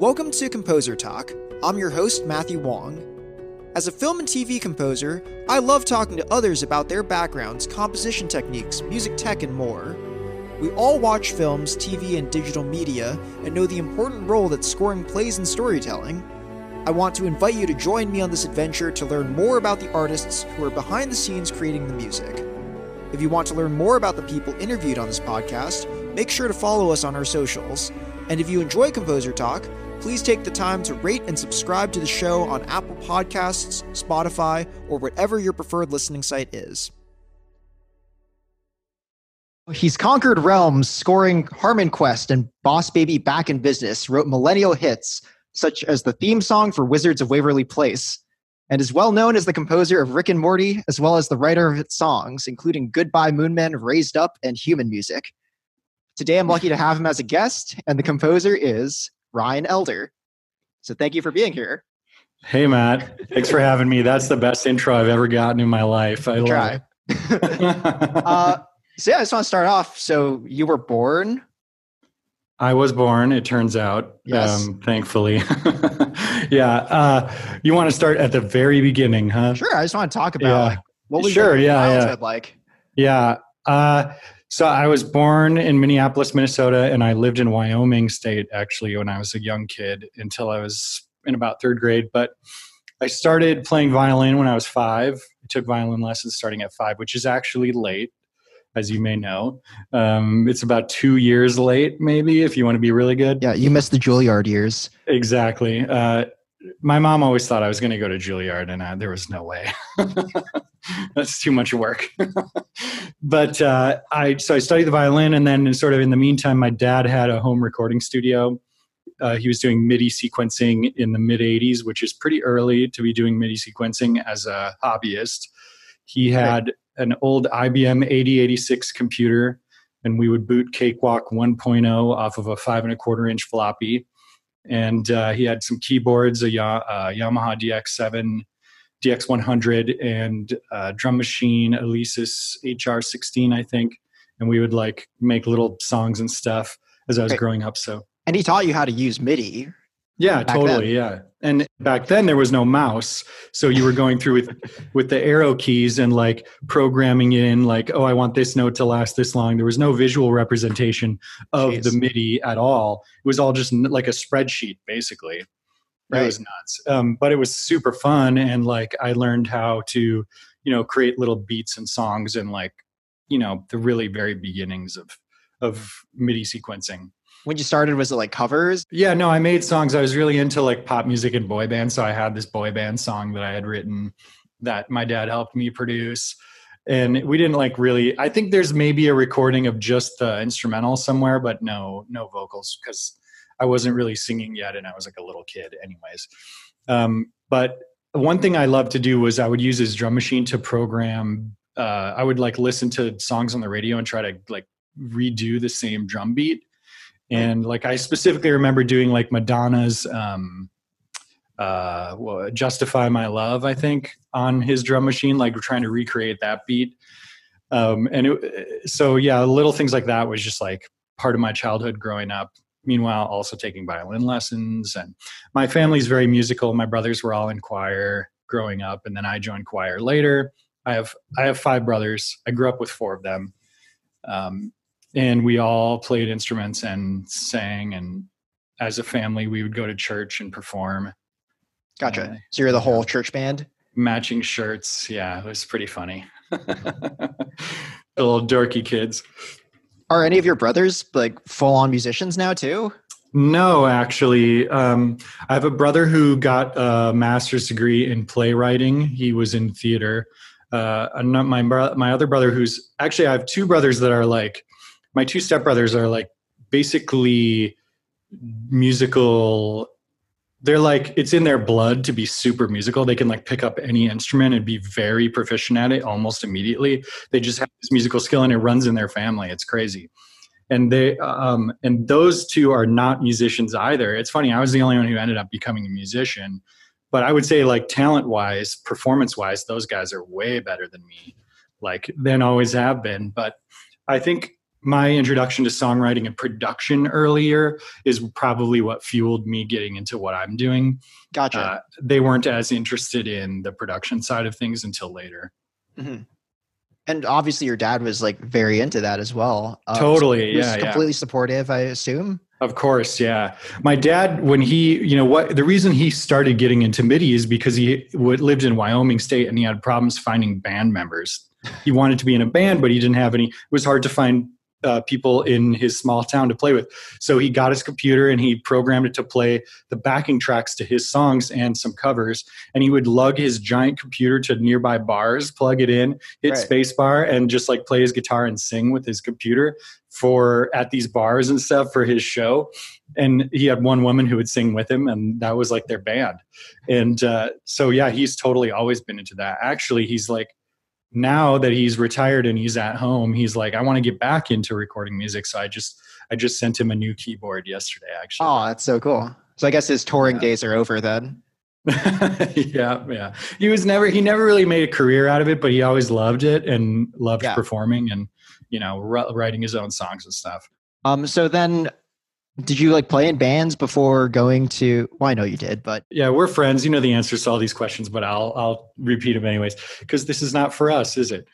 Welcome to Composer Talk. I'm your host, Matthew Wong. As a film and TV composer, I love talking to others about their backgrounds, composition techniques, music tech, and more. We all watch films, TV, and digital media, and know the important role that scoring plays in storytelling. I want to invite you to join me on this adventure to learn more about the artists who are behind the scenes creating the music. If you want to learn more about the people interviewed on this podcast, make sure to follow us on our socials. And if you enjoy Composer Talk, please take the time to rate and subscribe to the show on Apple Podcasts, Spotify, or whatever your preferred listening site is. He's conquered realms, scoring HarmonQuest and Boss Baby Back in Business, wrote millennial hits such as the theme song for Wizards of Waverly Place, and is well known as the composer of Rick and Morty, as well as the writer of its songs, including Goodbye Moonman, Raised Up, and Human Music. Today, I'm lucky to have him as a guest, and the composer is Ryan Elder. So thank you for being here. Hey, Matt. Thanks for having me. That's the best intro I've ever gotten in my life. I love it. So yeah, I just want to start off. So you were born? I was born, it turns out. Yes. Thankfully. Yeah. You want to start at the very beginning, huh? Sure. I just want to talk about like, what was your childhood like? Yeah. So I was born in Minneapolis, Minnesota, and I lived in Wyoming state, actually, when I was a young kid until I was in about third grade. But I started playing violin when I was 5. I took violin lessons starting at 5, which is actually late, as you may know. It's about 2 years late, maybe, if you want to be really good. Yeah, you missed the Juilliard years. Exactly. My mom always thought I was going to go to Juilliard, and there was no way. That's too much work. But I studied the violin, and then sort of in the meantime, my dad had a home recording studio. He was doing MIDI sequencing in the mid-'80s, which is pretty early to be doing MIDI sequencing as a hobbyist. He had an old IBM 8086 computer, and we would boot Cakewalk 1.0 off of a 5.25-inch floppy. And he had some keyboards, a Yamaha DX7, DX100, and drum machine, Alesis HR16, I think. And we would like make little songs and stuff as I was growing up. So, and he taught you how to use MIDI. Yeah, totally. Yeah. And back then there was no mouse. So you were going through with the arrow keys and like programming in like, oh, I want this note to last this long. There was no visual representation of the MIDI at all. It was all just like a spreadsheet, basically. It was nuts. But it was super fun. And like, I learned how to, create little beats and songs and like, the really very beginnings of MIDI sequencing. When you started, was it like covers? Yeah, no, I made songs. I was really into like pop music and boy band. So I had this boy band song that I had written that my dad helped me produce. And we didn't like really, I think there's maybe a recording of just the instrumental somewhere, but no vocals because I wasn't really singing yet. And I was like a little kid anyways. But one thing I loved to do was I would use his drum machine to program. I would like listen to songs on the radio and try to like redo the same drum beat. And like, I specifically remember doing like Madonna's, Justify My Love, I think, on his drum machine, like we're trying to recreate that beat. Little things like that was just like part of my childhood growing up. Meanwhile, also taking violin lessons, and my family's very musical. My brothers were all in choir growing up. And then I joined choir later. I have 5 brothers. I grew up with 4 of them. And we all played instruments and sang, and as a family, we would go to church and perform. Gotcha. So you're the whole church band? Matching shirts. Yeah, it was pretty funny. The little dorky kids. Are any of your brothers like full-on musicians now too? No, actually. I have a brother who got a master's degree in playwriting. He was in theater. My other brother who's – actually, I have 2 brothers that are like – my 2 stepbrothers are like basically musical. They're like, it's in their blood to be super musical. They can like pick up any instrument and be very proficient at it almost immediately. They just have this musical skill and it runs in their family. It's crazy. And they, and those 2 are not musicians either. It's funny. I was the only one who ended up becoming a musician, but I would say like talent wise, performance wise, those guys are way better than me. Like, than always have been. But I think my introduction to songwriting and production earlier is probably what fueled me getting into what I'm doing. Gotcha. They weren't as interested in the production side of things until later. Mm-hmm. And obviously your dad was like very into that as well. Totally. So yeah. Completely supportive, I assume. Of course. Yeah. My dad, when he, you know what, the reason he started getting into MIDI is because he lived in Wyoming State and he had problems finding band members. He wanted to be in a band, but he didn't have any. It was hard to find people in his small town to play with. So he got his computer and he programmed it to play the backing tracks to his songs and some covers. And he would lug his giant computer to nearby bars, plug it in, hit spacebar, and just like play his guitar and sing with his computer at these bars and stuff for his show. And he had one woman who would sing with him, and that was like their band. And so yeah, he's totally always been into that. Actually, he's like, now that he's retired and he's at home, he's like, I want to get back into recording music. So I just sent him a new keyboard yesterday, actually. Oh, that's so cool. So I guess his touring days are over then. Yeah. He never really made a career out of it, but he always loved it and loved performing and, you know, writing his own songs and stuff. So then did you like play in bands before going to, well, I know you did, but. Yeah, we're friends. You know the answers to all these questions, but I'll repeat them anyways, because this is not for us, is it?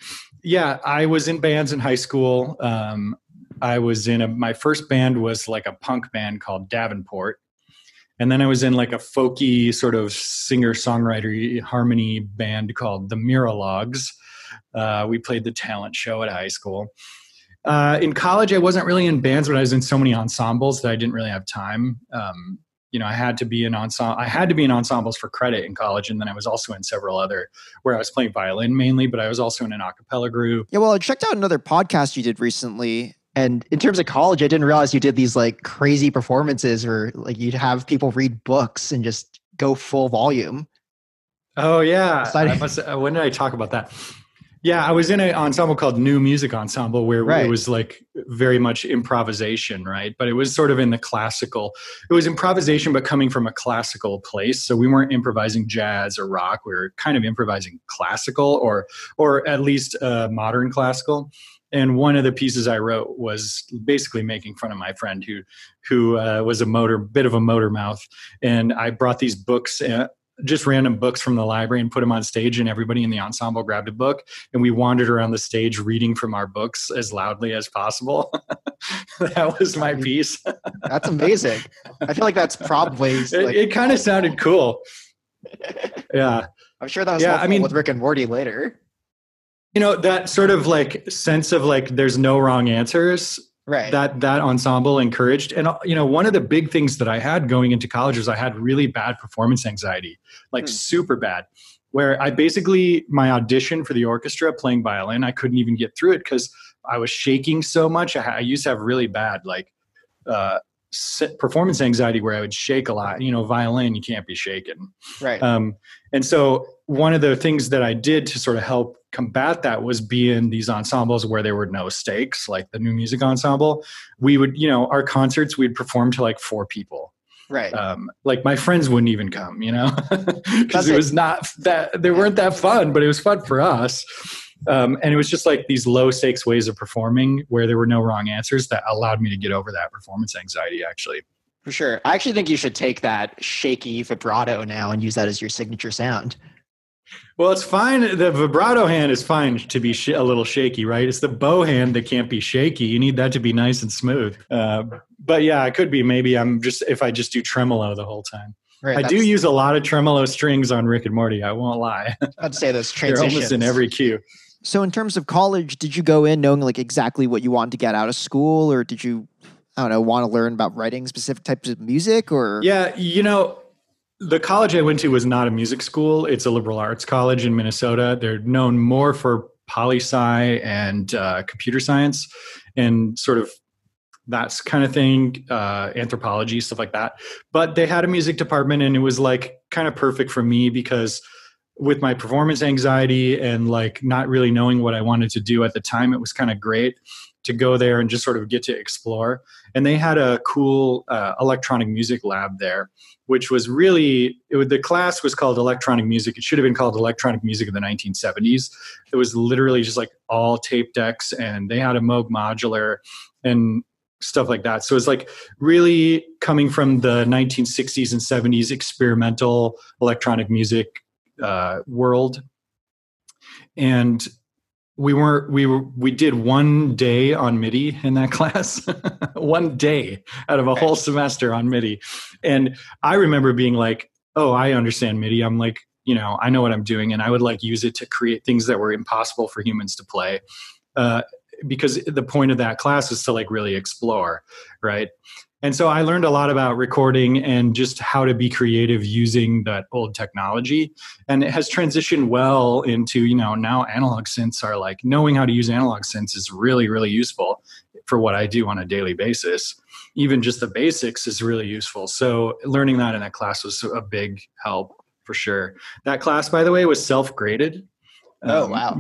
Yeah, I was in bands in high school. I was in my first band was like a punk band called Davenport. And then I was in like a folky sort of singer-songwriter harmony band called the Miralogs. We played the talent show at high school. In college, I wasn't really in bands, but I was in so many ensembles that I didn't really have time. You know, I had to be in ensembles for credit in college, and then I was also in several other where I was playing violin mainly, but I was also in an a cappella group. Yeah, well, I checked out another podcast you did recently, and in terms of college, I didn't realize you did these like crazy performances where like you'd have people read books and just go full volume. Oh yeah, when did I talk about that? Yeah, I was in an ensemble called New Music Ensemble where it was like very much improvisation, right? But it was sort of in the classical. It was improvisation, but coming from a classical place. So we weren't improvising jazz or rock. We were kind of improvising classical or at least modern classical. And one of the pieces I wrote was basically making fun of my friend who was a bit of a motor mouth. And I brought these books just random books from the library and put them on stage, and everybody in the ensemble grabbed a book and we wandered around the stage reading from our books as loudly as possible. That was my piece. That's amazing. I feel like that's probably... it kind of sounded cool. Yeah. I'm sure that was with Rick and Morty later. You know, that sort of like sense of like there's no wrong answers... Right. That ensemble encouraged. And, you know, one of the big things that I had going into college was I had really bad performance anxiety, like super bad, where I basically, my audition for the orchestra playing violin, I couldn't even get through it because I was shaking so much. I used to have really bad, like, performance anxiety where I would shake a lot. You know, violin, you can't be shaken. Right. And so one of the things that I did to sort of help combat that was be in these ensembles where there were no stakes, like the New Music Ensemble. We would, you know, our concerts, we'd perform to like 4 people. Right. Like my friends wouldn't even come, you know, because it was not that they weren't that fun, but it was fun for us. And it was just like these low stakes ways of performing where there were no wrong answers that allowed me to get over that performance anxiety, actually. For sure. I actually think you should take that shaky vibrato now and use that as your signature sound. Well, it's fine. The vibrato hand is fine to be a little shaky, right? It's the bow hand that can't be shaky. You need that to be nice and smooth. But yeah, it could be. Maybe if I just do tremolo the whole time. Right, I do use a lot of tremolo strings on Rick and Morty. I won't lie. I'd say those transitions. They're almost in every cue. So in terms of college, did you go in knowing like exactly what you wanted to get out of school, or did you, I don't know, want to learn about writing specific types of music or? Yeah, you know, the college I went to was not a music school. It's a liberal arts college in Minnesota. They're known more for poli-sci and computer science and sort of that kind of thing, anthropology, stuff like that. But they had a music department and it was like kind of perfect for me because with my performance anxiety and like not really knowing what I wanted to do at the time, it was kind of great. to go there and just sort of get to explore. And they had a cool electronic music lab there, which was really, the class was called electronic music. It should have been called electronic music of the 1970s. It was literally just like all tape decks, and they had a Moog modular and stuff like that. So it's like really coming from the 1960s and 70s experimental electronic music world. And we did one day on MIDI in that class, one day out of a whole semester on MIDI. And I remember being like, oh, I understand MIDI. I'm like, you know, I know what I'm doing. And I would like use it to create things that were impossible for humans to play. Because the point of that class is to like really explore, right? And so I learned a lot about recording and just how to be creative using that old technology. And it has transitioned well into, you know, now analog synths are like, knowing how to use analog synths is really, really useful for what I do on a daily basis. Even just the basics is really useful. So learning that in that class was a big help for sure. That class, by the way, was self-graded. Oh, wow.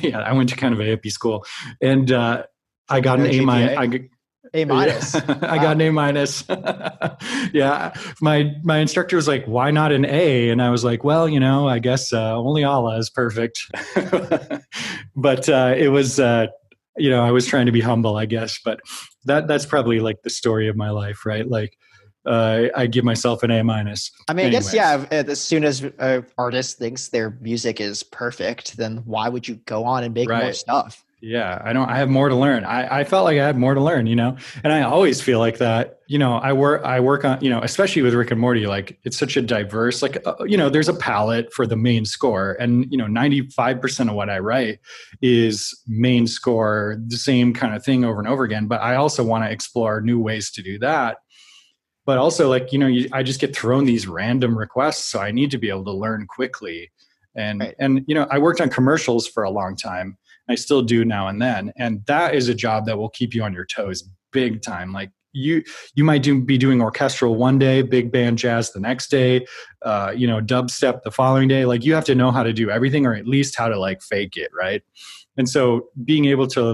Yeah, I went to kind of a hippie school, and I got an A minus. A minus. I got an A minus. Yeah. My instructor was like, why not an A? And I was like, well, you know, I guess only Allah is perfect. But it was, you know, I was trying to be humble, I guess. But that's probably like the story of my life, right? Like, I give myself an A minus. I mean, anyways. I guess, yeah, as soon as an artist thinks their music is perfect, then why would you go on and make more stuff? Yeah, I have more to learn. I felt like I had more to learn, you know, and I always feel like that, you know, I work on, you know, especially with Rick and Morty, like it's such a diverse, like, you know, there's a palette for the main score, and, you know, 95% of what I write is main score, the same kind of thing over and over again. But I also want to explore new ways to do that. But also, like, you know, I just get thrown these random requests, so I need to be able to learn quickly. And, and you know, I worked on commercials for a long time. I still do now and then. And that is a job that will keep you on your toes big time. Like, you might be doing orchestral one day, big band jazz the next day, you know, dubstep the following day. Like, you have to know how to do everything, or at least how to like fake it, right? And so being able to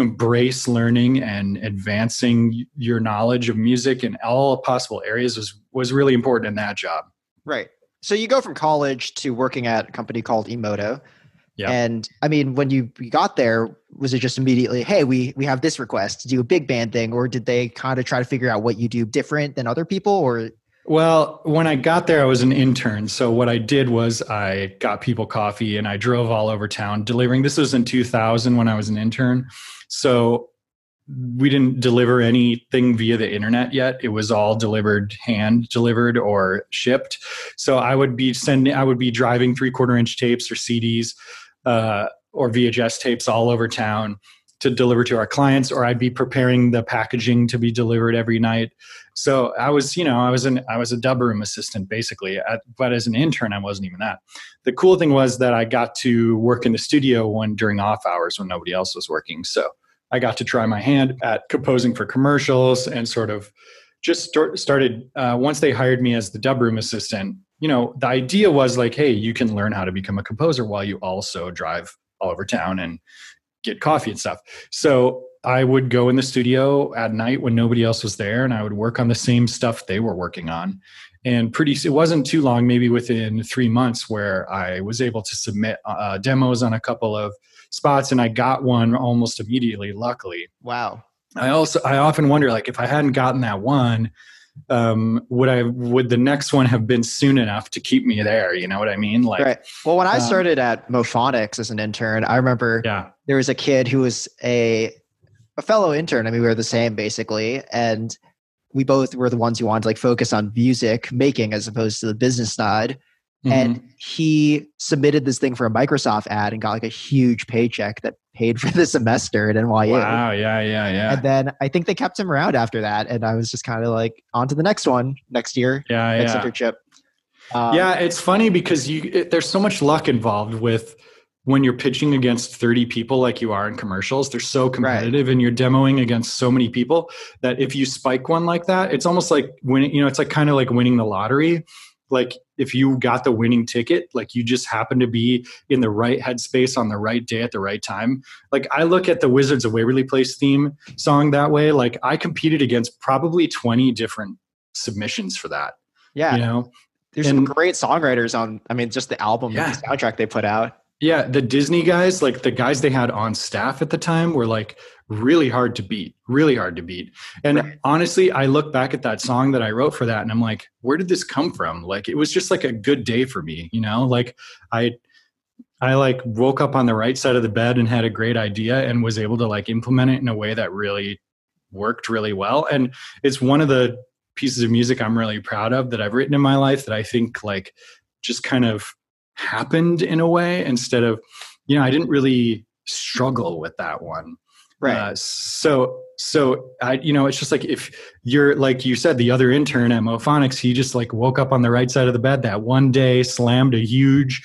embrace learning and advancing your knowledge of music in all possible areas was really important in that job. Right. So you go from college to working at a company called Emoto. Yeah. And I mean, when you got there, was it just immediately, hey, we have this request to do a big band thing? Or did they kind of try to figure out what you do different than other people? Or Well, when I got there, I was an intern. So what I did was I got people coffee and I drove all over town delivering. This was in 2000 when I was an intern. So we didn't deliver anything via the internet yet. It was all delivered, hand delivered or shipped. So I would be driving 3/4-inch tapes or CDs or VHS tapes all over town to deliver to our clients, or I'd be preparing the packaging to be delivered every night. So I was a dub room assistant basically, but as an intern, I wasn't even that. The cool thing was that I got to work in the studio during off hours when nobody else was working. So I got to try my hand at composing for commercials and sort of just started, once they hired me as the dub room assistant, you know, the idea was like, hey, you can learn how to become a composer while you also drive all over town and get coffee and stuff. So I would go in the studio at night when nobody else was there, and I would work on the same stuff they were working on. And it wasn't too long, maybe within 3 months, where I was able to submit demos on a couple of spots, and I got one almost immediately, luckily. Wow. I often wonder, like, if I hadn't gotten that one, would the next one have been soon enough to keep me there? You know what I mean? Like, right. Well, when I started at Mophonics as an intern, I remember there was a kid who was a fellow intern. I mean, we were the same basically. And we both were the ones who wanted to like focus on music making as opposed to the business side. Mm-hmm. And he submitted this thing for a Microsoft ad and got like a huge paycheck that paid for the semester at NYU. Wow, yeah. And then I think they kept him around after that. And I was just kind of like, on to the next one next year. Yeah, next internship. Yeah, it's funny because there's so much luck involved with when you're pitching against 30 people like you are in commercials. They're so competitive, and you're demoing against so many people that if you spike one like that, it's almost like winning, you know, it's like kind of like winning the lottery. like if you got the winning ticket, like you just happened to be in the right headspace on the right day at the right time. Like I look at the Wizards of Waverly Place theme song that way. Like I competed against probably 20 different submissions for that. Yeah. You know, there's some great songwriters on, I mean, just the album, and the soundtrack they put out. Yeah. The Disney guys, like the guys they had on staff at the time were like really hard to beat. And honestly, I look back at that song that I wrote for that and I'm like, where did this come from? Like, it was just like a good day for me, you know, like I like woke up on the right side of the bed and had a great idea and was able to like implement it in a way that really worked really well. And it's one of the pieces of music I'm really proud of that I've written in my life that I think like just kind of happened in a way instead of, you know, I didn't really struggle with that one. Right. So I, you know, it's just like, if you're, like you said, the other intern at Mophonics, he just like woke up on the right side of the bed that one day, slammed a huge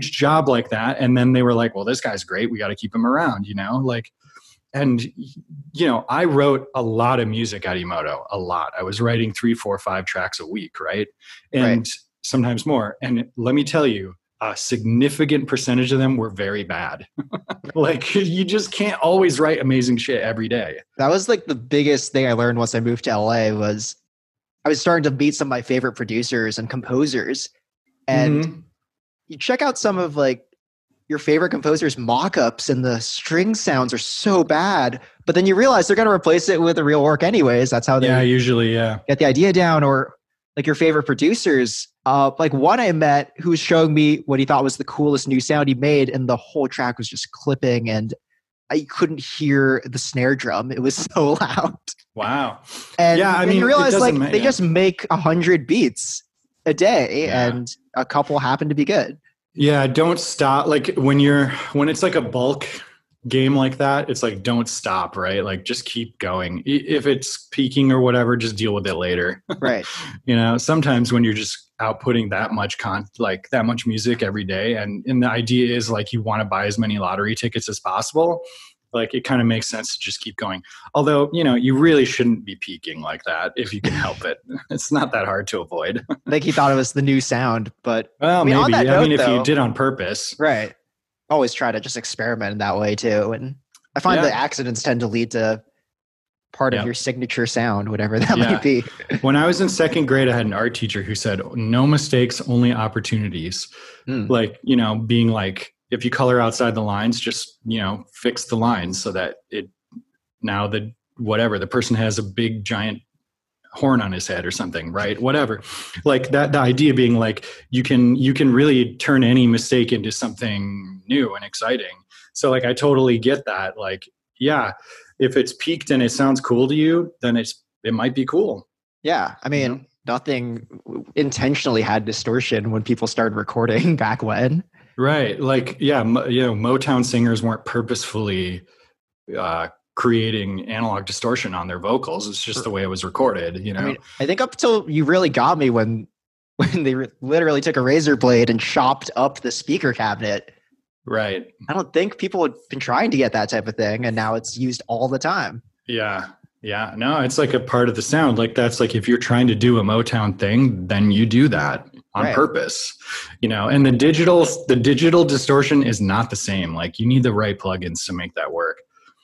job like that. And then they were like, well, this guy's great. We got to keep him around, you know, like, and you know, I wrote a lot of music at Emoto, a lot. I was writing 3, 4, 5 tracks a week. Right. And sometimes more. And let me tell you, a significant percentage of them were very bad. Like you just can't always write amazing shit every day. That was like the biggest thing I learned once I moved to LA was I was starting to meet some of my favorite producers and composers. And you check out some of like your favorite composers' mock-ups and the string sounds are so bad, but then you realize they're going to replace it with the real work anyways. That's how they get the idea down. Or like your favorite producers, like one I met who was showing me what he thought was the coolest new sound he made, and the whole track was just clipping and I couldn't hear the snare drum. It was so loud. Wow. And you realize like they just make 100 beats a day and a couple happen to be good. Yeah. Don't stop. Like when it's like a bulk game like that, it's like, don't stop, right? Like just keep going. If it's peaking or whatever, just deal with it later. Right. You know, sometimes when you're just outputting that much that much music every day. And the idea is like, you want to buy as many lottery tickets as possible. Like it kind of makes sense to just keep going. Although, you know, you really shouldn't be peaking like that if you can help it. It's not that hard to avoid. I think he thought it was the new sound, but maybe. If you did on purpose, right. Always try to just experiment in that way too. And I find that accidents tend to lead to part of your signature sound, whatever that might be. When I was in second grade, I had an art teacher who said, no mistakes, only opportunities. Like, you know, being like, if you color outside the lines, just, you know, fix the lines so that the person has a big giant horn on his head or something, right? Whatever. Like that, the idea being like, you can really turn any mistake into something new and exciting. So like, I totally get that. Like, yeah, if it's peaked and it sounds cool to you, then it might be cool. Yeah. I mean, nothing intentionally had distortion when people started recording back when. Right. Like, yeah, you know, Motown singers weren't purposefully, creating analog distortion on their vocals. It's just the way it was recorded, you know? I mean, I think up till you really got me when they literally took a razor blade and chopped up the speaker cabinet. Right. I don't think people had been trying to get that type of thing, and now it's used all the time. Yeah. Yeah. No, it's like a part of the sound. Like that's like if you're trying to do a Motown thing, then you do that on purpose, you know? And the digital distortion is not the same. Like you need the right plugins to make that work.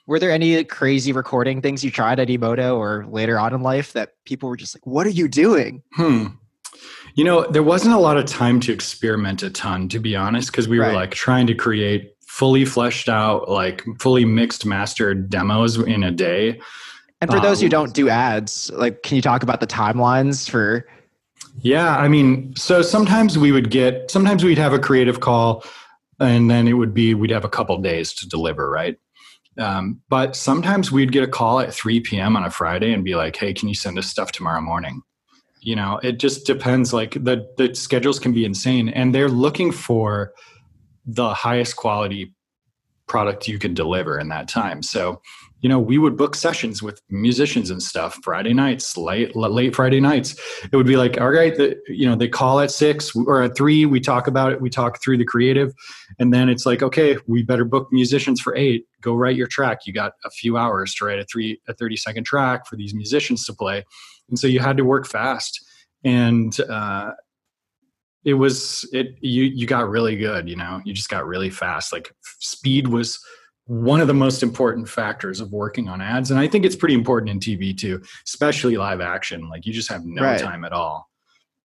Were there any crazy recording things you tried at Emoto or later on in life that people were just like, what are you doing? You know, there wasn't a lot of time to experiment a ton, to be honest, because we were like trying to create fully fleshed out, like fully mixed mastered demos in a day. And for those who don't do ads, like, can you talk about the timelines for? Yeah, I mean, so sometimes we'd have a creative call and then we'd have a couple days to deliver, right? But sometimes we'd get a call at 3 p.m. on a Friday and be like, hey, can you send us stuff tomorrow morning? You know, it just depends. Like the schedules can be insane, and they're looking for the highest quality product you can deliver in that time. So, you know, we would book sessions with musicians and stuff Friday nights, late Friday nights. It would be like, all right, you know, they call at 6 or at 3. We talk about it. We talk through the creative. And then it's like, okay, we better book musicians for 8. Go write your track. You got a few hours to write a 30-second track for these musicians to play. And so you had to work fast. And it was, you got really good, you know, you just got really fast. Like speed was one of the most important factors of working on ads. And I think it's pretty important in TV too, especially live action. Like you just have no time at all.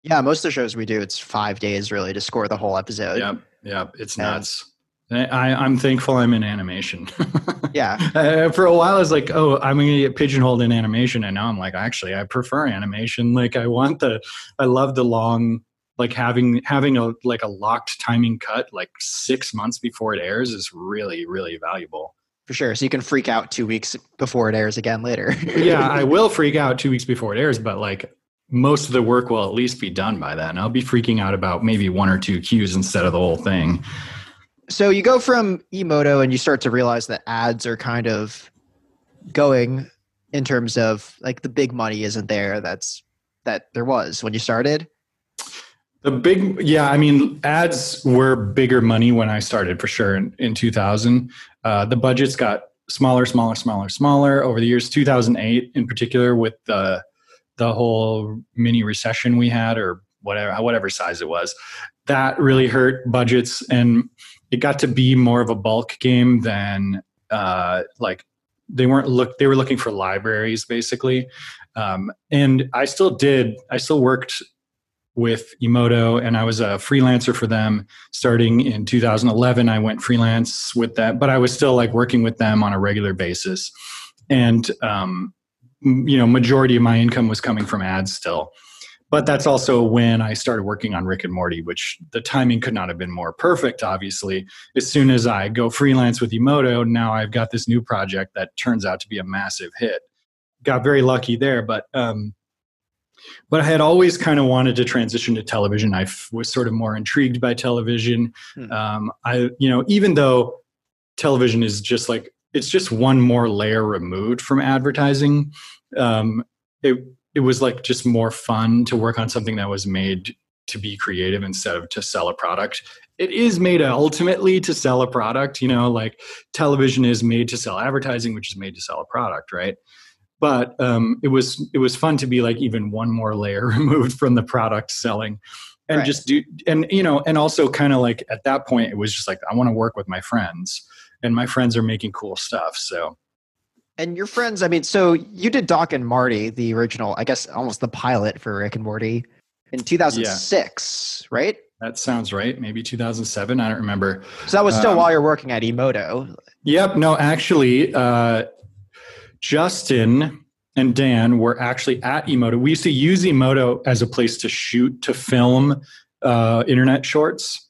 Yeah. Most of the shows we do, it's 5 days really to score the whole episode. Yep. Yep. It's nuts. I'm thankful I'm in animation. For a while I was like, oh, I'm going to get pigeonholed in animation. And now I'm like, actually, I prefer animation. Like I want I love the long, like having a locked timing cut, like 6 months before it airs is really, really valuable. For sure. So you can freak out 2 weeks before it airs again later. Yeah, I will freak out 2 weeks before it airs, but like most of the work will at least be done by then. I'll be freaking out about maybe one or two cues instead of the whole thing. So you go from Emoto and you start to realize that ads are kind of going in terms of like the big money isn't there. That there was when you started. I mean, ads were bigger money when I started for sure in 2000. The budgets got smaller over the years. 2008 in particular with the whole mini recession we had or whatever size it was, that really hurt budgets and it got to be more of a bulk game than like they were looking for libraries basically. And I still worked with Emoto and I was a freelancer for them starting in 2011. I went freelance with that, but I was still like working with them on a regular basis. And, you know, majority of my income was coming from ads still. But that's also when I started working on Rick and Morty, which the timing could not have been more perfect, obviously. As soon as I go freelance with Emoto, now I've got this new project that turns out to be a massive hit. Got very lucky there, but I had always kind of wanted to transition to television. I was sort of more intrigued by television. Even though television is just like, it's just one more layer removed from advertising. It was like just more fun to work on something that was made to be creative instead of to sell a product. It is made ultimately to sell a product, you know, like television is made to sell advertising, which is made to sell a product, right? But it was fun to be like even one more layer removed from the product selling and also kind of like at that point, it was just like, I want to work with my friends and my friends are making cool stuff. So. And your friends, I mean, so you did Doc and Marty, the original, I guess, almost the pilot for Rick and Morty in 2006, right? That sounds right. Maybe 2007. I don't remember. So that was still while you're working at Emoto. Yep. No, actually, Justin and Dan were actually at Emoto. We used to use Emoto as a place to film internet shorts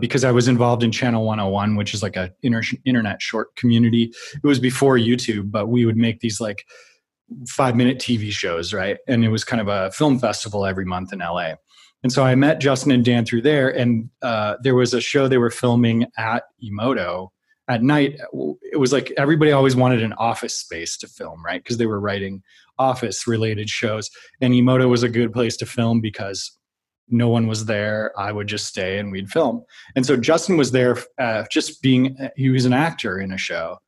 because I was involved in Channel 101, which is like an internet short community. It was before YouTube, but we would make these like 5-minute TV shows, right? And it was kind of a film festival every month in LA. And so I met Justin and Dan through there, and there was a show they were filming at Emoto. At night, it was like everybody always wanted an office space to film, right? Because they were writing office-related shows. And Emoto was a good place to film because no one was there. I would just stay and we'd film. And so Justin was there he was an actor in a show.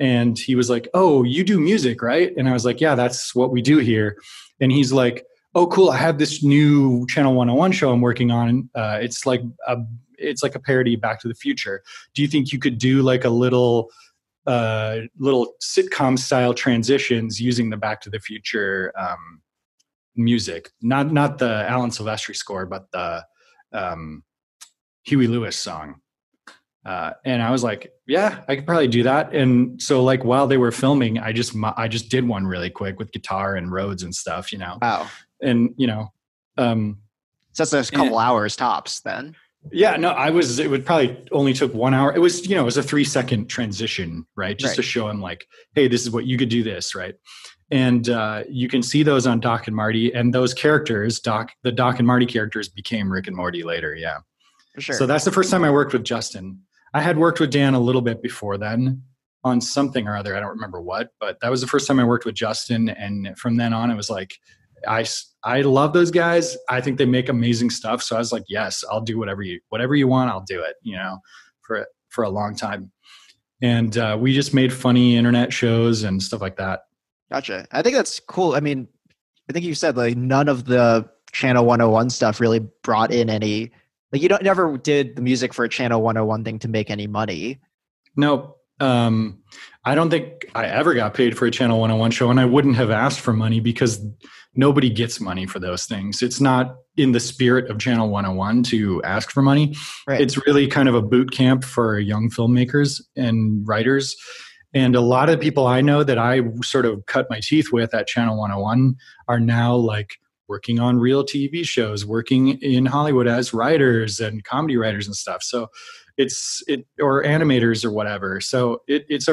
And he was like, oh, you do music, right? And I was like, yeah, that's what we do here. And he's like, oh, cool. I have this new Channel 101 show I'm working on. It's like a parody of Back to the Future. Do you think you could do like a little sitcom style transitions using the Back to the Future music? Not the Alan Silvestri score, but the Huey Lewis song. And I was like, yeah, I could probably do that. And so like while they were filming, I just did one really quick with guitar and Rhodes and stuff, you know. Wow. And you know, so that's a couple hours tops then. Yeah, no, it would probably only took 1 hour. It was, you know, it was a 3-second transition, right? Just to show him like, hey, this is what you could do this, right? And you can see those on Doc and Marty, and those characters, the Doc and Marty characters became Rick and Morty later. Yeah. For sure. So that's the first time I worked with Justin. I had worked with Dan a little bit before then on something or other. I don't remember what, but that was the first time I worked with Justin. And from then on, it was like, I love those guys. I think they make amazing stuff. So I was like, yes, I'll do whatever you want. I'll do it, you know, for a long time. And we just made funny internet shows and stuff like that. Gotcha. I think that's cool. I mean, I think you said like none of the Channel 101 stuff really brought in any, like you don't never did the music for a Channel 101 thing to make any money. No, I don't think I ever got paid for a Channel 101 show, and I wouldn't have asked for money because nobody gets money for those things. It's not in the spirit of Channel 101 to ask for money. Right. It's really kind of a boot camp for young filmmakers and writers. And a lot of people I know that I sort of cut my teeth with at Channel 101 are now like working on real TV shows, working in Hollywood as writers and comedy writers and stuff. So it's or animators or whatever. So it's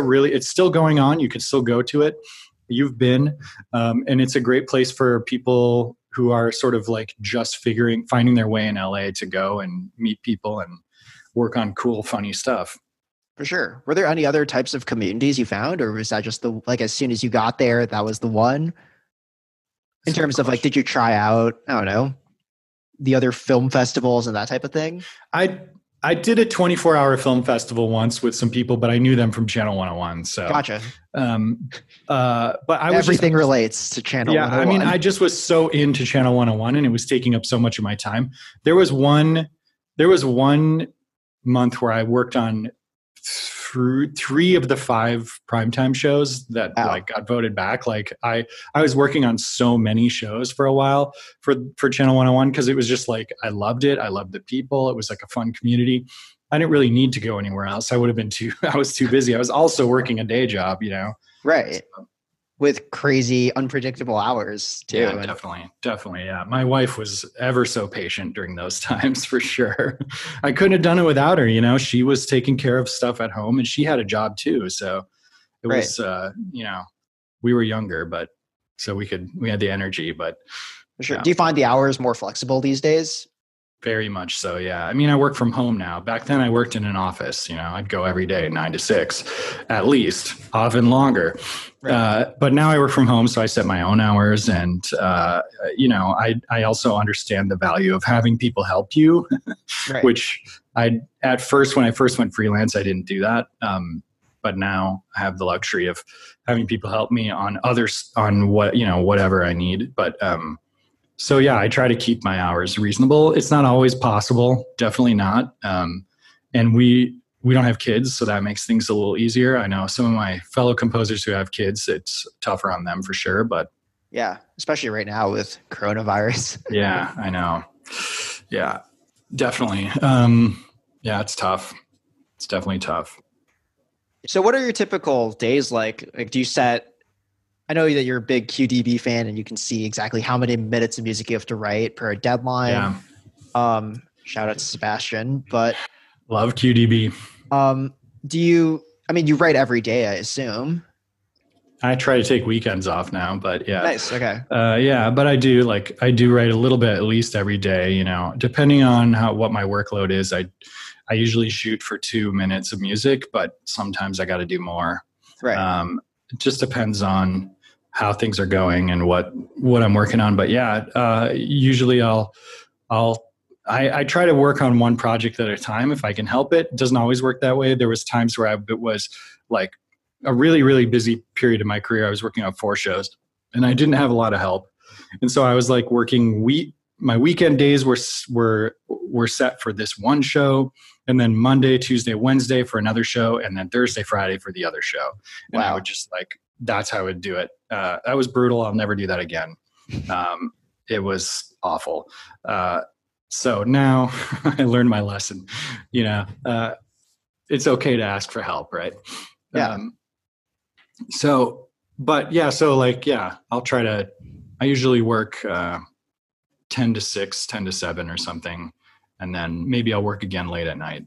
still going on. You can still go to it. You've been, and it's a great place for people who are sort of like just finding their way in LA to go and meet people and work on cool, funny stuff. For sure. Were there any other types of communities you found, or was that just the, like, as soon as you got there, that was the one? In terms of like, did you try out, I don't know, the other film festivals and that type of thing? I did a 24-hour film festival once with some people, but I knew them from Channel 101. So gotcha. But everything relates to Channel 101. Yeah, I mean, I just was so into Channel 101, and it was taking up so much of my time. There was one month where I worked on through 3 of the 5 primetime shows that like got voted back. Like I was working on so many shows for a while for Channel 101 because it was just like I loved it. I loved the people. It was like a fun community. I didn't really need to go anywhere else. I was too busy. I was also working a day job, you know. Right. So. With crazy, unpredictable hours too. Yeah, definitely. Yeah. My wife was ever so patient during those times for sure. I couldn't have done it without her. You know, she was taking care of stuff at home and she had a job too. So it was, you know, we were younger, but so we had the energy, but. For sure. Yeah. Do you find the hours more flexible these days? Very much so. Yeah. I mean, I work from home now. Back then I worked in an office, you know, I'd go every day 9 to 6, at least, often longer. Right. But now I work from home. So I set my own hours and, you know, I also understand the value of having people help you, right. Which when I first went freelance, I didn't do that. But now I have the luxury of having people help me on what, you know, whatever I need. But, so yeah, I try to keep my hours reasonable. It's not always possible, definitely not. And we don't have kids, so that makes things a little easier. I know some of my fellow composers who have kids, it's tougher on them for sure, but. Yeah, especially right now with coronavirus. Yeah, I know. Yeah, definitely. Yeah, it's tough. It's definitely tough. So what are your typical days like? Like, do you set... I know that you're a big QDB fan and you can see exactly how many minutes of music you have to write per deadline. Yeah. Shout out to Sebastian, but love QDB. You write every day, I assume. I try to take weekends off now, but yeah. Nice. Okay. Yeah. But I do write a little bit, at least every day, you know, depending on what my workload is. I usually shoot for 2 minutes of music, but sometimes I got to do more. Right. It just depends on how things are going and what I'm working on. But yeah, usually I try to work on one project at a time if I can help it. It doesn't always work that way. There was times where it was like a really, really busy period of my career. I was working on 4 shows and I didn't have a lot of help. And so I was like working my weekend days were set for this one show, and then Monday, Tuesday, Wednesday for another show, and then Thursday, Friday for the other show. And wow. I would just that's how I would do it. That was brutal. I'll never do that again. It was awful. So now I learned my lesson, you know, it's okay to ask for help. Right. Yeah. I'll try to, I usually work, 10 to 6, 10 to 7 or something. And then maybe I'll work again late at night.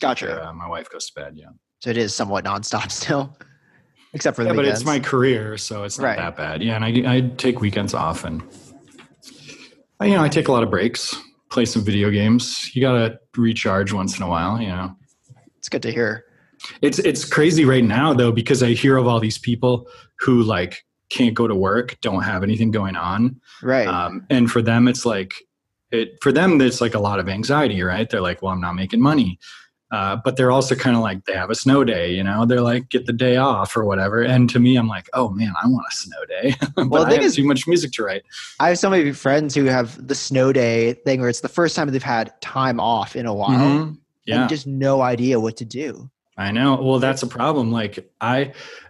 Gotcha. After, my wife goes to bed, yeah. So it is somewhat nonstop still, except for the weekends. But it's my career, so it's not that bad. Yeah, and I take weekends off and, you know, I take a lot of breaks, play some video games. You got to recharge once in a while, you know. It's good to hear. It's crazy right now, though, because I hear of all these people who, can't go to work, don't have anything going on. Right. And for them, it's like a lot of anxiety, right? They're like, well, I'm not making money. But they're also kind of like, they have a snow day, you know, they're like, get the day off or whatever. And to me, I'm like, oh man, I want a snow day. Well, I have too much music to write. I have so many friends who have the snow day thing where it's the first time they've had time off in a while. Mm-hmm. Yeah. And just no idea what to do. I know. Well, that's a problem. Like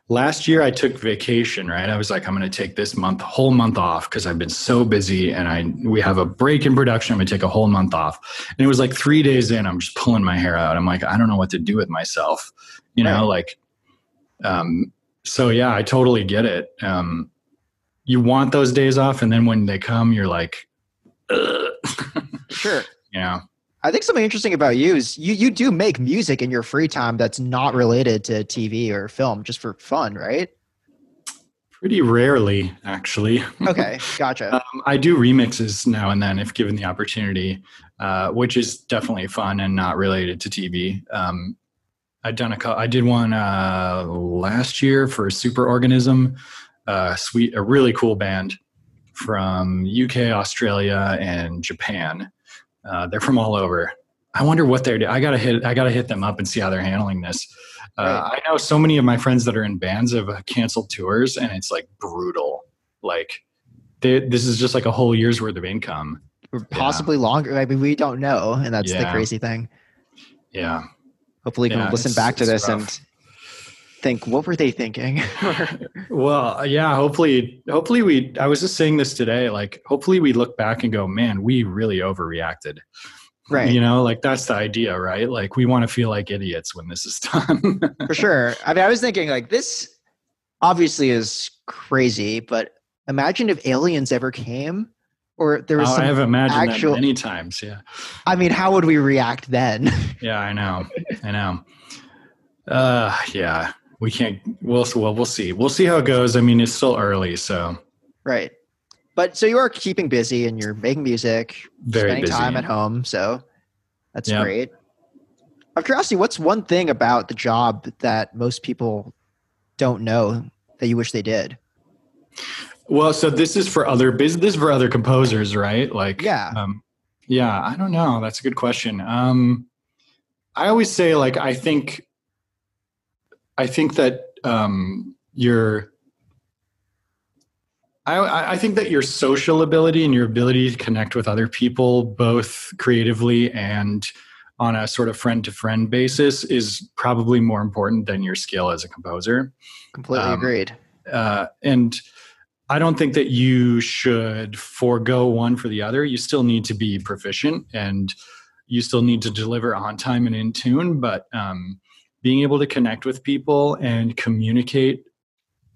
last year I took vacation, right? I was like, I'm going to take this month, whole month off because I've been so busy and we have a break in production. I'm going to take a whole month off. And it was like 3 days in, I'm just pulling my hair out. I'm like, I don't know what to do with myself, you know, like, so yeah, I totally get it. You want those days off. And then when they come, you're like, ugh. Sure. You know? I think something interesting about you is you do make music in your free time that's not related to TV or film, just for fun, right? Pretty rarely, actually. Okay, gotcha. I do remixes now and then if given the opportunity, which is definitely fun and not related to TV. I did one last year for Superorganism, a really cool band from UK, Australia, and Japan. They're from all over. I wonder what they're doing. I gotta hit them up and see how they're handling this. Right. I know so many of my friends that are in bands have canceled tours, and it's like brutal. Like this is just like a whole year's worth of income, or possibly longer. I mean, we don't know, and that's the crazy thing. Yeah. Hopefully, you can listen back to this rough and think, what were they thinking? Well, yeah, hopefully I was just saying this today, like, hopefully we look back and go, man, we really overreacted. Right. You know, like that's the idea, right? Like we want to feel like idiots when this is done. For sure. I mean, I was thinking like this obviously is crazy, but imagine if aliens ever came or there was I have imagined that many times. Yeah. I mean, how would we react then? Yeah, I know. Yeah. We can't, we'll see. We'll see how it goes. I mean, it's still early, so. Right. But so you are keeping busy and you're making music, spending time at home. So that's great. I'm curious, what's one thing about the job that most people don't know that you wish they did? Well, so this is for other composers, right? Like, yeah, I don't know. That's a good question. I always say, like, I think that your social ability and your ability to connect with other people, both creatively and on a sort of friend-to-friend basis, is probably more important than your skill as a composer. Completely agreed. And I don't think that you should forego one for the other. You still need to be proficient and you still need to deliver on time and in tune, but being able to connect with people and communicate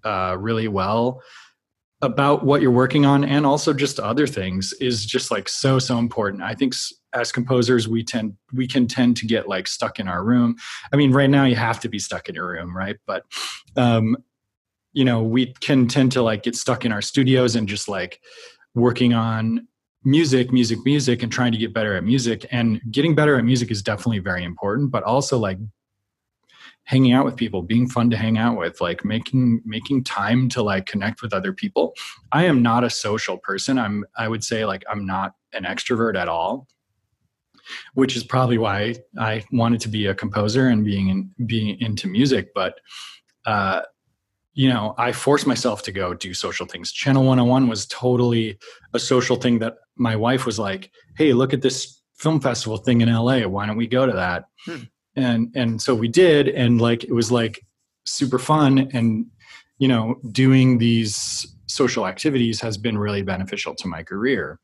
really well about what you're working on and also just other things is just like so important. I think as composers, we can tend to get like stuck in our room. I mean, right now you have to be stuck in your room, right? But, you know, we can tend to like get stuck in our studios and just like working on music and trying to get better at music. And getting better at music is definitely very important, but also like hanging out with people, being fun to hang out with, like making time to like connect with other people. I am not a social person. I would say like, I'm not an extrovert at all, which is probably why I wanted to be a composer and being into music. But, you know, I forced myself to go do social things. Channel 101 was totally a social thing that my wife was like, hey, look at this film festival thing in LA. Why don't we go to that? And so we did, and like, it was like super fun, and, you know, doing these social activities has been really beneficial to my career.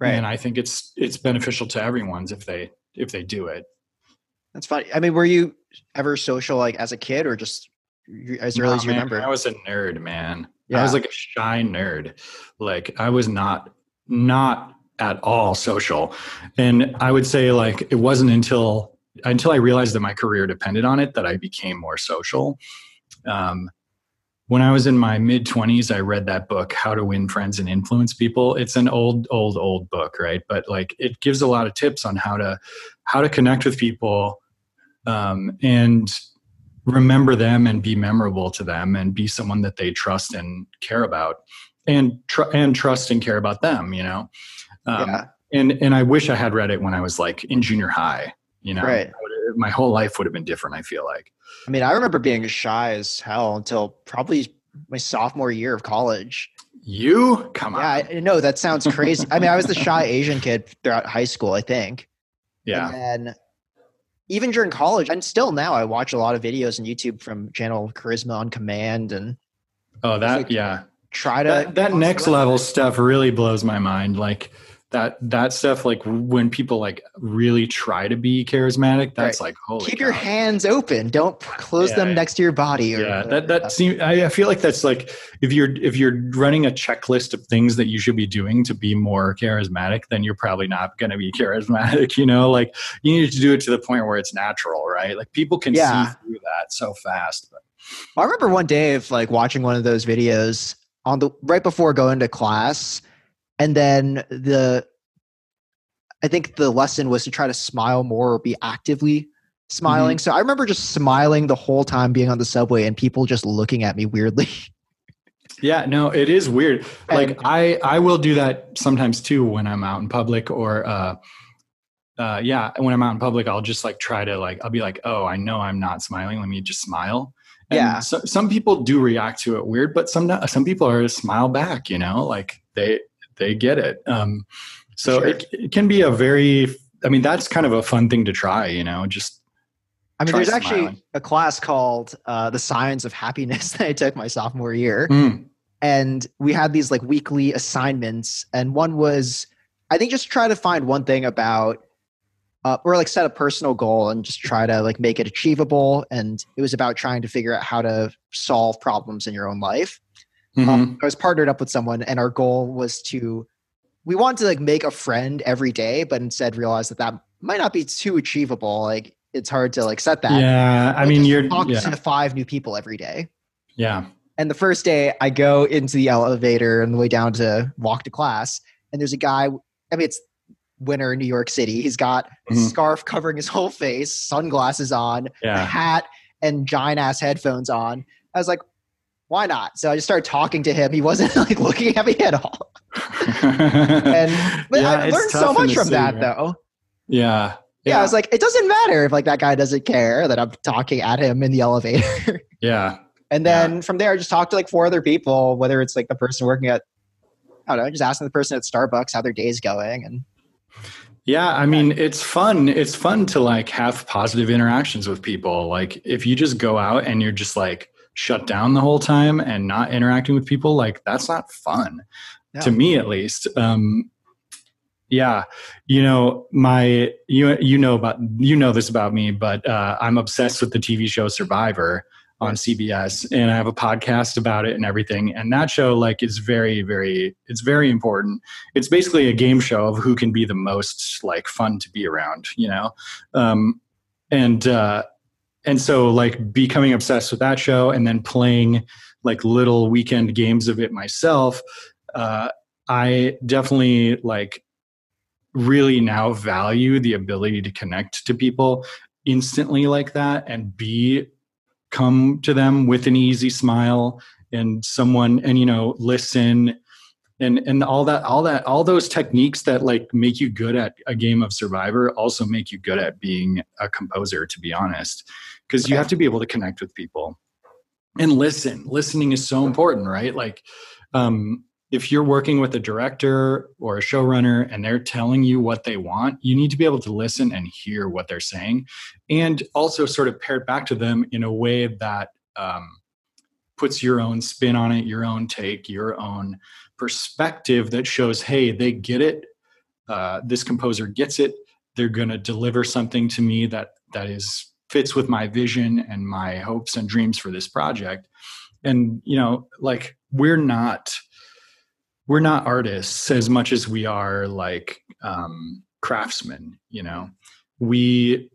Right. And I think it's beneficial to everyone's if they do it. That's funny. I mean, were you ever social like as a kid or just as early as you remember? I was a nerd, man. Yeah. I was like a shy nerd. Like I was not at all social. And I would say like, it wasn't until I realized that my career depended on it, that I became more social. When I was in my mid-20s, I read that book, How to Win Friends and Influence People. It's an old book, right? But like, it gives a lot of tips on how to connect with people and remember them and be memorable to them and be someone that they trust and care about and trust and care about them, you know? And I wish I had read it when I was like in junior high. You know, right. my whole life would have been different, I feel like. I mean, I remember being shy as hell until probably my sophomore year of college. You? Come on. Yeah, I know. That sounds crazy. I mean, I was the shy Asian kid throughout high school, I think. Yeah. And then even during college, and still now, I watch a lot of videos on YouTube from channel Charisma on Command. And that next level stuff really blows my mind. Like that stuff, like when people like really try to be charismatic, that's right. Like, holy keep cow. Your hands open. Don't close them next to your body. Or that seems, I feel like that's like, if you're running a checklist of things that you should be doing to be more charismatic, then you're probably not going to be charismatic. You know, like you need to do it to the point where it's natural, right? Like people can see through that so fast. But I remember one day of like watching one of those videos on the right before going to class, and then I think the lesson was to try to smile more or be actively smiling. Mm-hmm. So I remember just smiling the whole time being on the subway and people just looking at me weirdly. Yeah, no, it is weird. Like I will do that sometimes too when I'm out in public or when I'm out in public, I'll just like try to like, I'll be like, oh, I know I'm not smiling. Let me just smile. And so, some people do react to it weird, but some people are to smile back, you know, like they get it. So sure. It can be a very, I mean, that's kind of a fun thing to try, you know, just. I mean, there's actually a class called The Science of Happiness that I took my sophomore year. Mm. And we had these like weekly assignments. And one was, I think, just try to find one thing about or like set a personal goal and just try to like make it achievable. And it was about trying to figure out how to solve problems in your own life. Mm-hmm. I was partnered up with someone and our goal was we wanted to like make a friend every day, but instead realized that might not be too achievable. Like it's hard to like set that. Yeah. I mean, you're talking to 5 new people every day. Yeah. And the first day I go into the elevator on the way down to walk to class. And there's a guy, I mean, it's winter in New York City. He's got a scarf covering his whole face, sunglasses on, a hat, and giant ass headphones on. I was like, why not? So I just started talking to him. He wasn't like looking at me at all. But I learned so much from that though. Yeah. Yeah. I was like, it doesn't matter if like that guy doesn't care that I'm talking at him in the elevator. Yeah. And then from there, I just talked to like 4 other people, whether it's like the person working at, I don't know, just asking the person at Starbucks how their day's going. And yeah, I mean, it's fun. It's fun to like have positive interactions with people. Like if you just go out and you're just like shut down the whole time and not interacting with people, like that's not fun to me, at least. You know, you know this about me, but I'm obsessed with the TV show Survivor on CBS, and I have a podcast about it and everything. And that show, like, is very, very, it's very important. It's basically a game show of who can be the most like fun to be around, you know? And so like becoming obsessed with that show and then playing like little weekend games of it myself, I definitely like really now value the ability to connect to people instantly like that and come to them with an easy smile and someone, and, you know, listen and all those techniques that like make you good at a game of Survivor also make you good at being a composer, to be honest, because you have to be able to connect with people and listen. Listening is so important, right? Like, if you're working with a director or a showrunner and they're telling you what they want, you need to be able to listen and hear what they're saying and also sort of pair it back to them in a way that puts your own spin on it, your own take, your own perspective that shows, hey, they get it. This composer gets it. They're going to deliver something to me that fits with my vision and my hopes and dreams for this project. And, you know, like we're not artists as much as we are like craftsmen, you know. We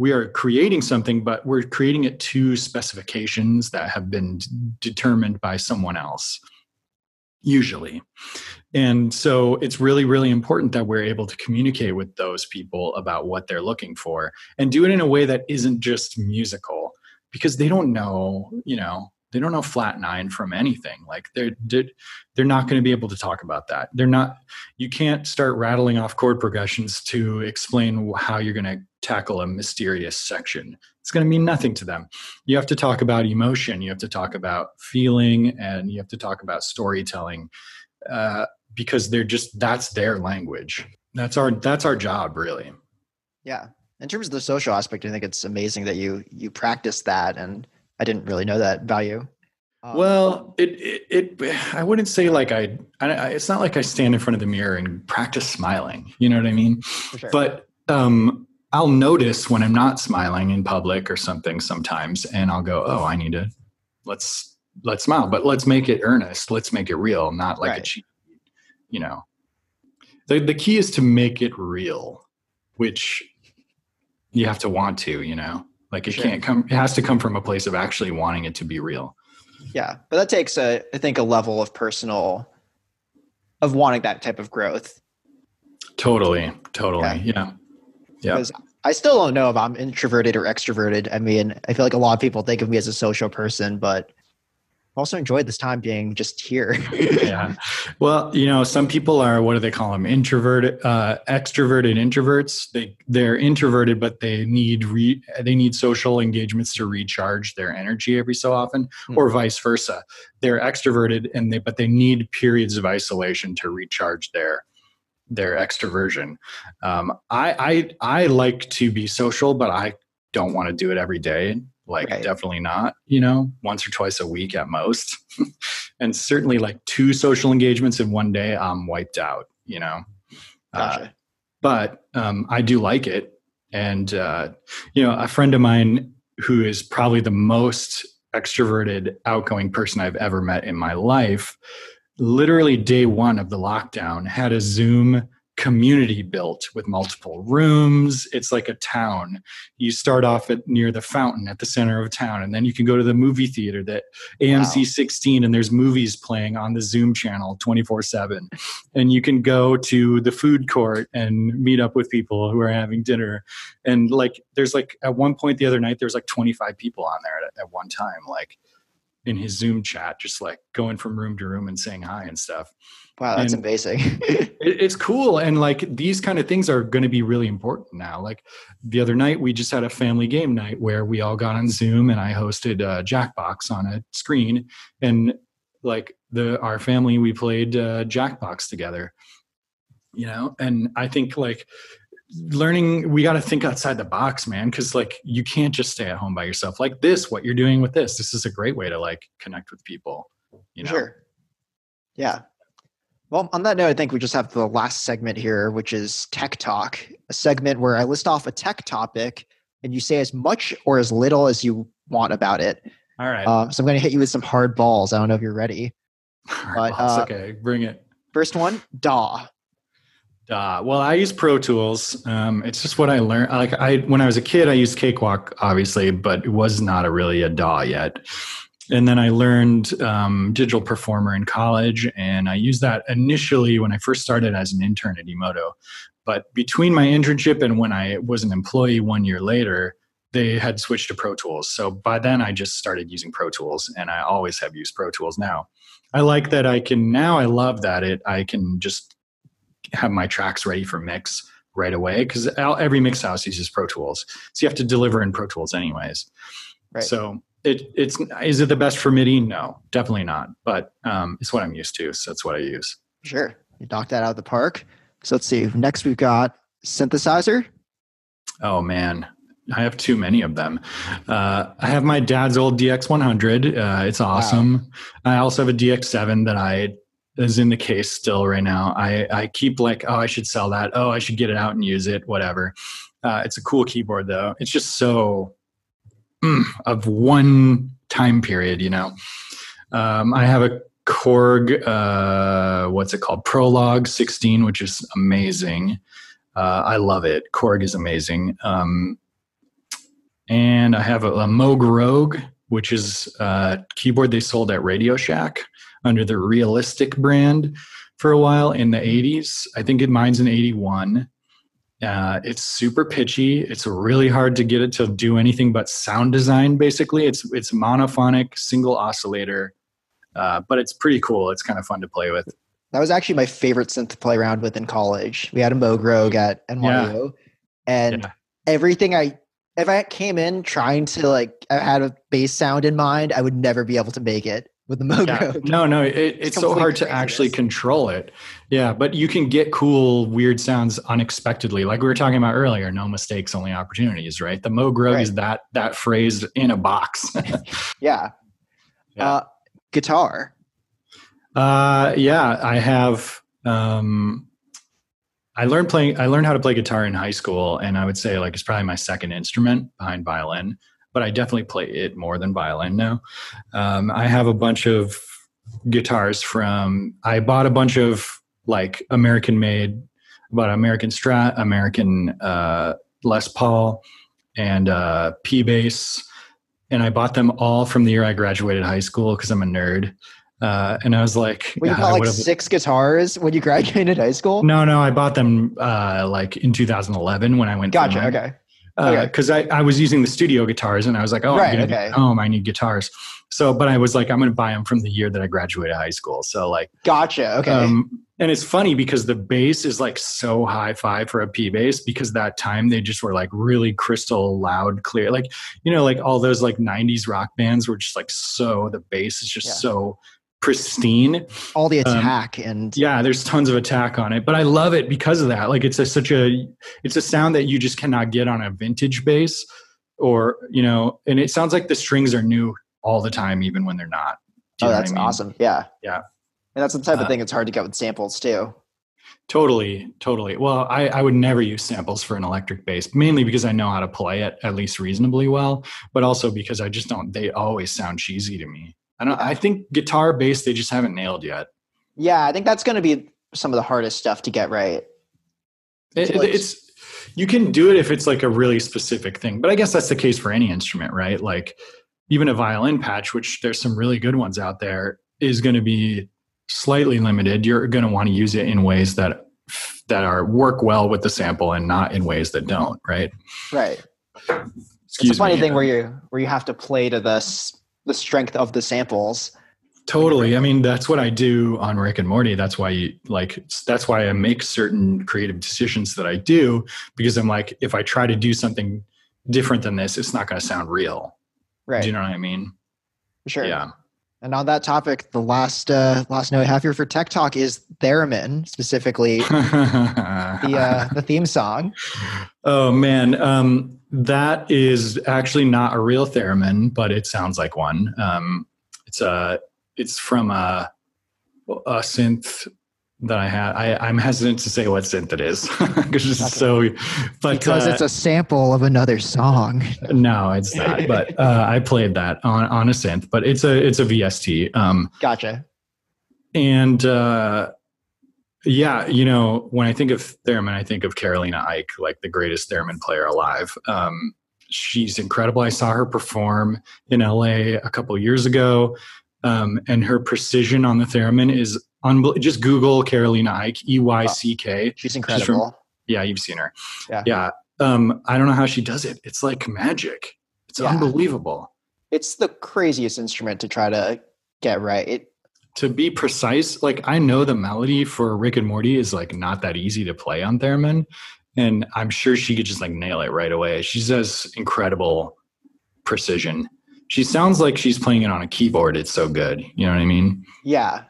are creating something, but we're creating it to specifications that have been determined by someone else, usually. And so it's really, really important that we're able to communicate with those people about what they're looking for and do it in a way that isn't just musical, because they don't know, you know, They don't know flat nine from anything. Like they're not going to be able to talk about that. They're not, you can't start rattling off chord progressions to explain how you're going to tackle a mysterious section. It's going to mean nothing to them. You have to talk about emotion. You have to talk about feeling, and you have to talk about storytelling, because they're just, that's their language. That's our job, really. Yeah. In terms of the social aspect, I think it's amazing that you practice that, and I didn't really know that value. Well, I wouldn't say like it's not like I stand in front of the mirror and practice smiling. You know what I mean? For sure. But I'll notice when I'm not smiling in public or something sometimes, and I'll go, oh, I need to let's smile, but let's make it earnest. Let's make it real, not like right. a cheat. You know, the key is to make it real, which you have to want to, you know. Like it sure. can't come, it has to come from a place of actually wanting it to be real. Yeah. But that takes I think a level of personal, of wanting that type of growth. Totally. Yeah. Yeah. Because I still don't know if I'm introverted or extroverted. I mean, I feel like a lot of people think of me as a social person, but I've also enjoyed this time being just here. Yeah. Well, you know, some people are, what do they call them? Introverted, extroverted introverts. They're introverted, but they need social engagements to recharge their energy every so often, or vice versa. They're extroverted but they need periods of isolation to recharge their extroversion. I like to be social, but I don't want to do it every day. Like right. definitely not, you know, once or twice a week at most. And certainly like 2 social engagements in one day, I'm wiped out, you know. Gotcha. But I do like it. And, you know, a friend of mine who is probably the most extroverted, outgoing person I've ever met in my life, literally day one of the lockdown had a Zoom community built with multiple rooms. It's like a town. You start off near the fountain at the center of town, and then you can go to the movie theater that AMC wow. 16, and there's movies playing on the Zoom channel 24/7. And you can go to the food court and meet up with people who are having dinner. And like, there's like at one point the other night, there's like 25 people on there at one time, like in his Zoom chat, just like going from room to room and saying hi and stuff. Wow, that's amazing. It's cool. And like these kind of things are going to be really important now. Like the other night, we just had a family game night where we all got on Zoom, and I hosted Jackbox on a screen. And like our family, we played Jackbox together, you know? And I think like we got to think outside the box, man. Cause like you can't just stay at home by yourself. Like what you're doing with this is a great way to like connect with people, you know? Sure. Yeah. Well, on that note, I think we just have the last segment here, which is Tech Talk, a segment where I list off a tech topic and you say as much or as little as you want about it. All right. So I'm going to hit you with some hard balls. I don't know if you're ready. Okay, bring it. First one, DAW. Well, I use Pro Tools. It's just what I learned. Like when I was a kid, I used Cakewalk, obviously, but it was not really a DAW yet. And then I learned Digital Performer in college, and I used that initially when I first started as an intern at Emoto. But between my internship and when I was an employee 1 year later, they had switched to Pro Tools. So by then, I just started using Pro Tools, and I always have used Pro Tools now. I like that I can just have my tracks ready for mix right away, because every mix house uses Pro Tools. So you have to deliver in Pro Tools anyways. Right. So... Is it the best for MIDI? No, definitely not. But it's what I'm used to, so that's what I use. Sure. You knocked that out of the park. So let's see. Next, we've got synthesizer. Oh, man. I have too many of them. I have my dad's old DX100. It's awesome. Wow. I also have a DX7 that is in the case still right now. I keep like, oh, I should sell that. Oh, I should get it out and use it, whatever. It's a cool keyboard, though. It's just so... of one time period, you know. I have a Korg, Prologue 16, which is amazing. I love it. Korg is amazing. And I have a Moog Rogue, which is a keyboard they sold at Radio Shack under the Realistic brand for a while in the 80s. I think mine's an 81. It's super pitchy. It's really hard to get it to do anything but sound design, basically. It's monophonic, single oscillator, but it's pretty cool. It's kind of fun to play with. That was actually my favorite synth to play around with in college. We had a Moog Rogue at NYU, and everything if I came in trying to I had a bass sound in mind, I would never be able to make it with the Moog Rogue. No, it's so hard to actually control it. Yeah, but you can get cool, weird sounds unexpectedly. Like we were talking about earlier, no mistakes, only opportunities, right? The Moog Rogue is that phrase in a box. Guitar. I have, I learned how to play guitar in high school, and I would say it's probably my second instrument behind violin, but I definitely play it more than violin now. I have a bunch of guitars I bought a bunch of American made, but American Strat, American, Les Paul, and, P bass. And I bought them all from the year I graduated high school, 'cause I'm a nerd. And I was like... Well, you bought six guitars when you graduated high school? No, I bought them in 2011 when I went... Gotcha, okay. Because I was using the studio guitars and I was like, I need guitars. So, but I was I'm going to buy them from the year that I graduated high school. So Gotcha, okay. And it's funny because the bass is so hi-fi for a P bass, because that time they just were really crystal loud, clear. All those 90s rock bands were just the bass is just so... pristine, all the attack, and there's tons of attack on it, but I love it because of that. It's a sound that you just cannot get on a vintage bass, or and it sounds like the strings are new all the time, even when they're not. Oh, that's awesome. Yeah, and that's the type of thing it's hard to get with samples too. Totally. Well, I would never use samples for an electric bass, mainly because I know how to play it at least reasonably well, but also because I just don't. They always sound cheesy to me. I think guitar, bass, they just haven't nailed yet. Yeah, I think that's going to be some of the hardest stuff to get right. It's you can do it if it's a really specific thing, but I guess that's the case for any instrument, right? Even a violin patch, which there's some really good ones out there, is going to be slightly limited. You're going to want to use it in ways that work well with the sample and not in ways that don't, right? Right. It's a funny thing where you have to play to the strength of the samples. Totally. I mean, that's what I do on Rick and Morty. That's why that's why I make certain creative decisions that I do, because I'm if I try to do something different than this, it's not going to sound real. Right. Do you know what I mean? Sure. Yeah. And on that topic, the last note I have here for Tech Talk is Theremin, specifically the theme song. Oh man. That is actually not a real theremin, but it sounds like one. It's from a synth that I had. I'm hesitant to say what synth it is because it's a sample of another song. No, it's not. But I played that on a synth, but it's a VST. Gotcha. And when I think of theremin, I think of Carolina Eyck, the greatest theremin player alive. She's incredible. I saw her perform in LA a couple years ago, and her precision on the theremin is unbelievable. Just Google Carolina Eyck, EYCK. Wow. She's incredible. You've seen her. Yeah. I don't know how she does it. It's like magic. It's unbelievable. It's the craziest instrument to try to get right. To be precise, I know the melody for Rick and Morty is not that easy to play on theremin, and I'm sure she could just nail it right away. She has incredible precision. She sounds like she's playing it on a keyboard. It's so good. You know what I mean? Yeah,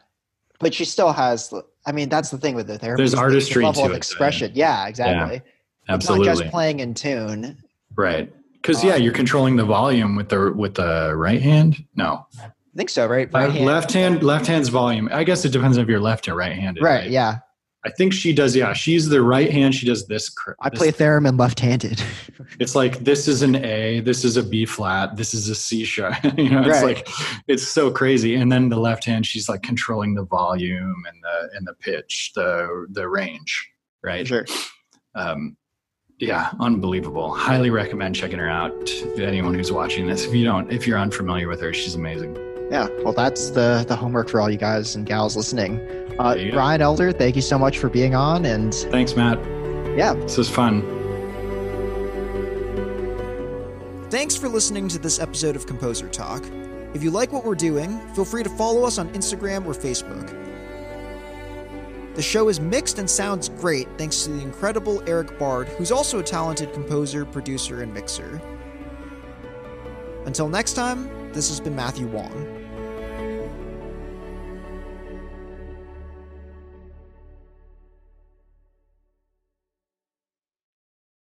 but she still has. I mean, that's the thing with the theremin. There's artistry to it. Level of expression. Yeah, exactly. Yeah, absolutely. It's not just playing in tune. Right, because you're controlling the volume with the right hand. No. I think so, right? Left hand's volume. I guess it depends if you're left or right-handed. Right, yeah. I think she does, she's the right hand. She does this. I play theremin left-handed. It's this is an A, this is a B flat, this is a C sharp. It's so crazy. And then the left hand, she's controlling the volume and the pitch, the range, right? Sure. Yeah, unbelievable. Highly recommend checking her out to anyone who's watching this. If you're unfamiliar with her, she's amazing. Yeah, well, that's the homework for all you guys and gals listening. Ryan Elder, thank you so much for being on. And thanks, Matt. Yeah. This was fun. Thanks for listening to this episode of Composer Talk. If you like what we're doing, feel free to follow us on Instagram or Facebook. The show is mixed and sounds great thanks to the incredible Eric Bard, who's also a talented composer, producer, and mixer. Until next time, this has been Matthew Wong.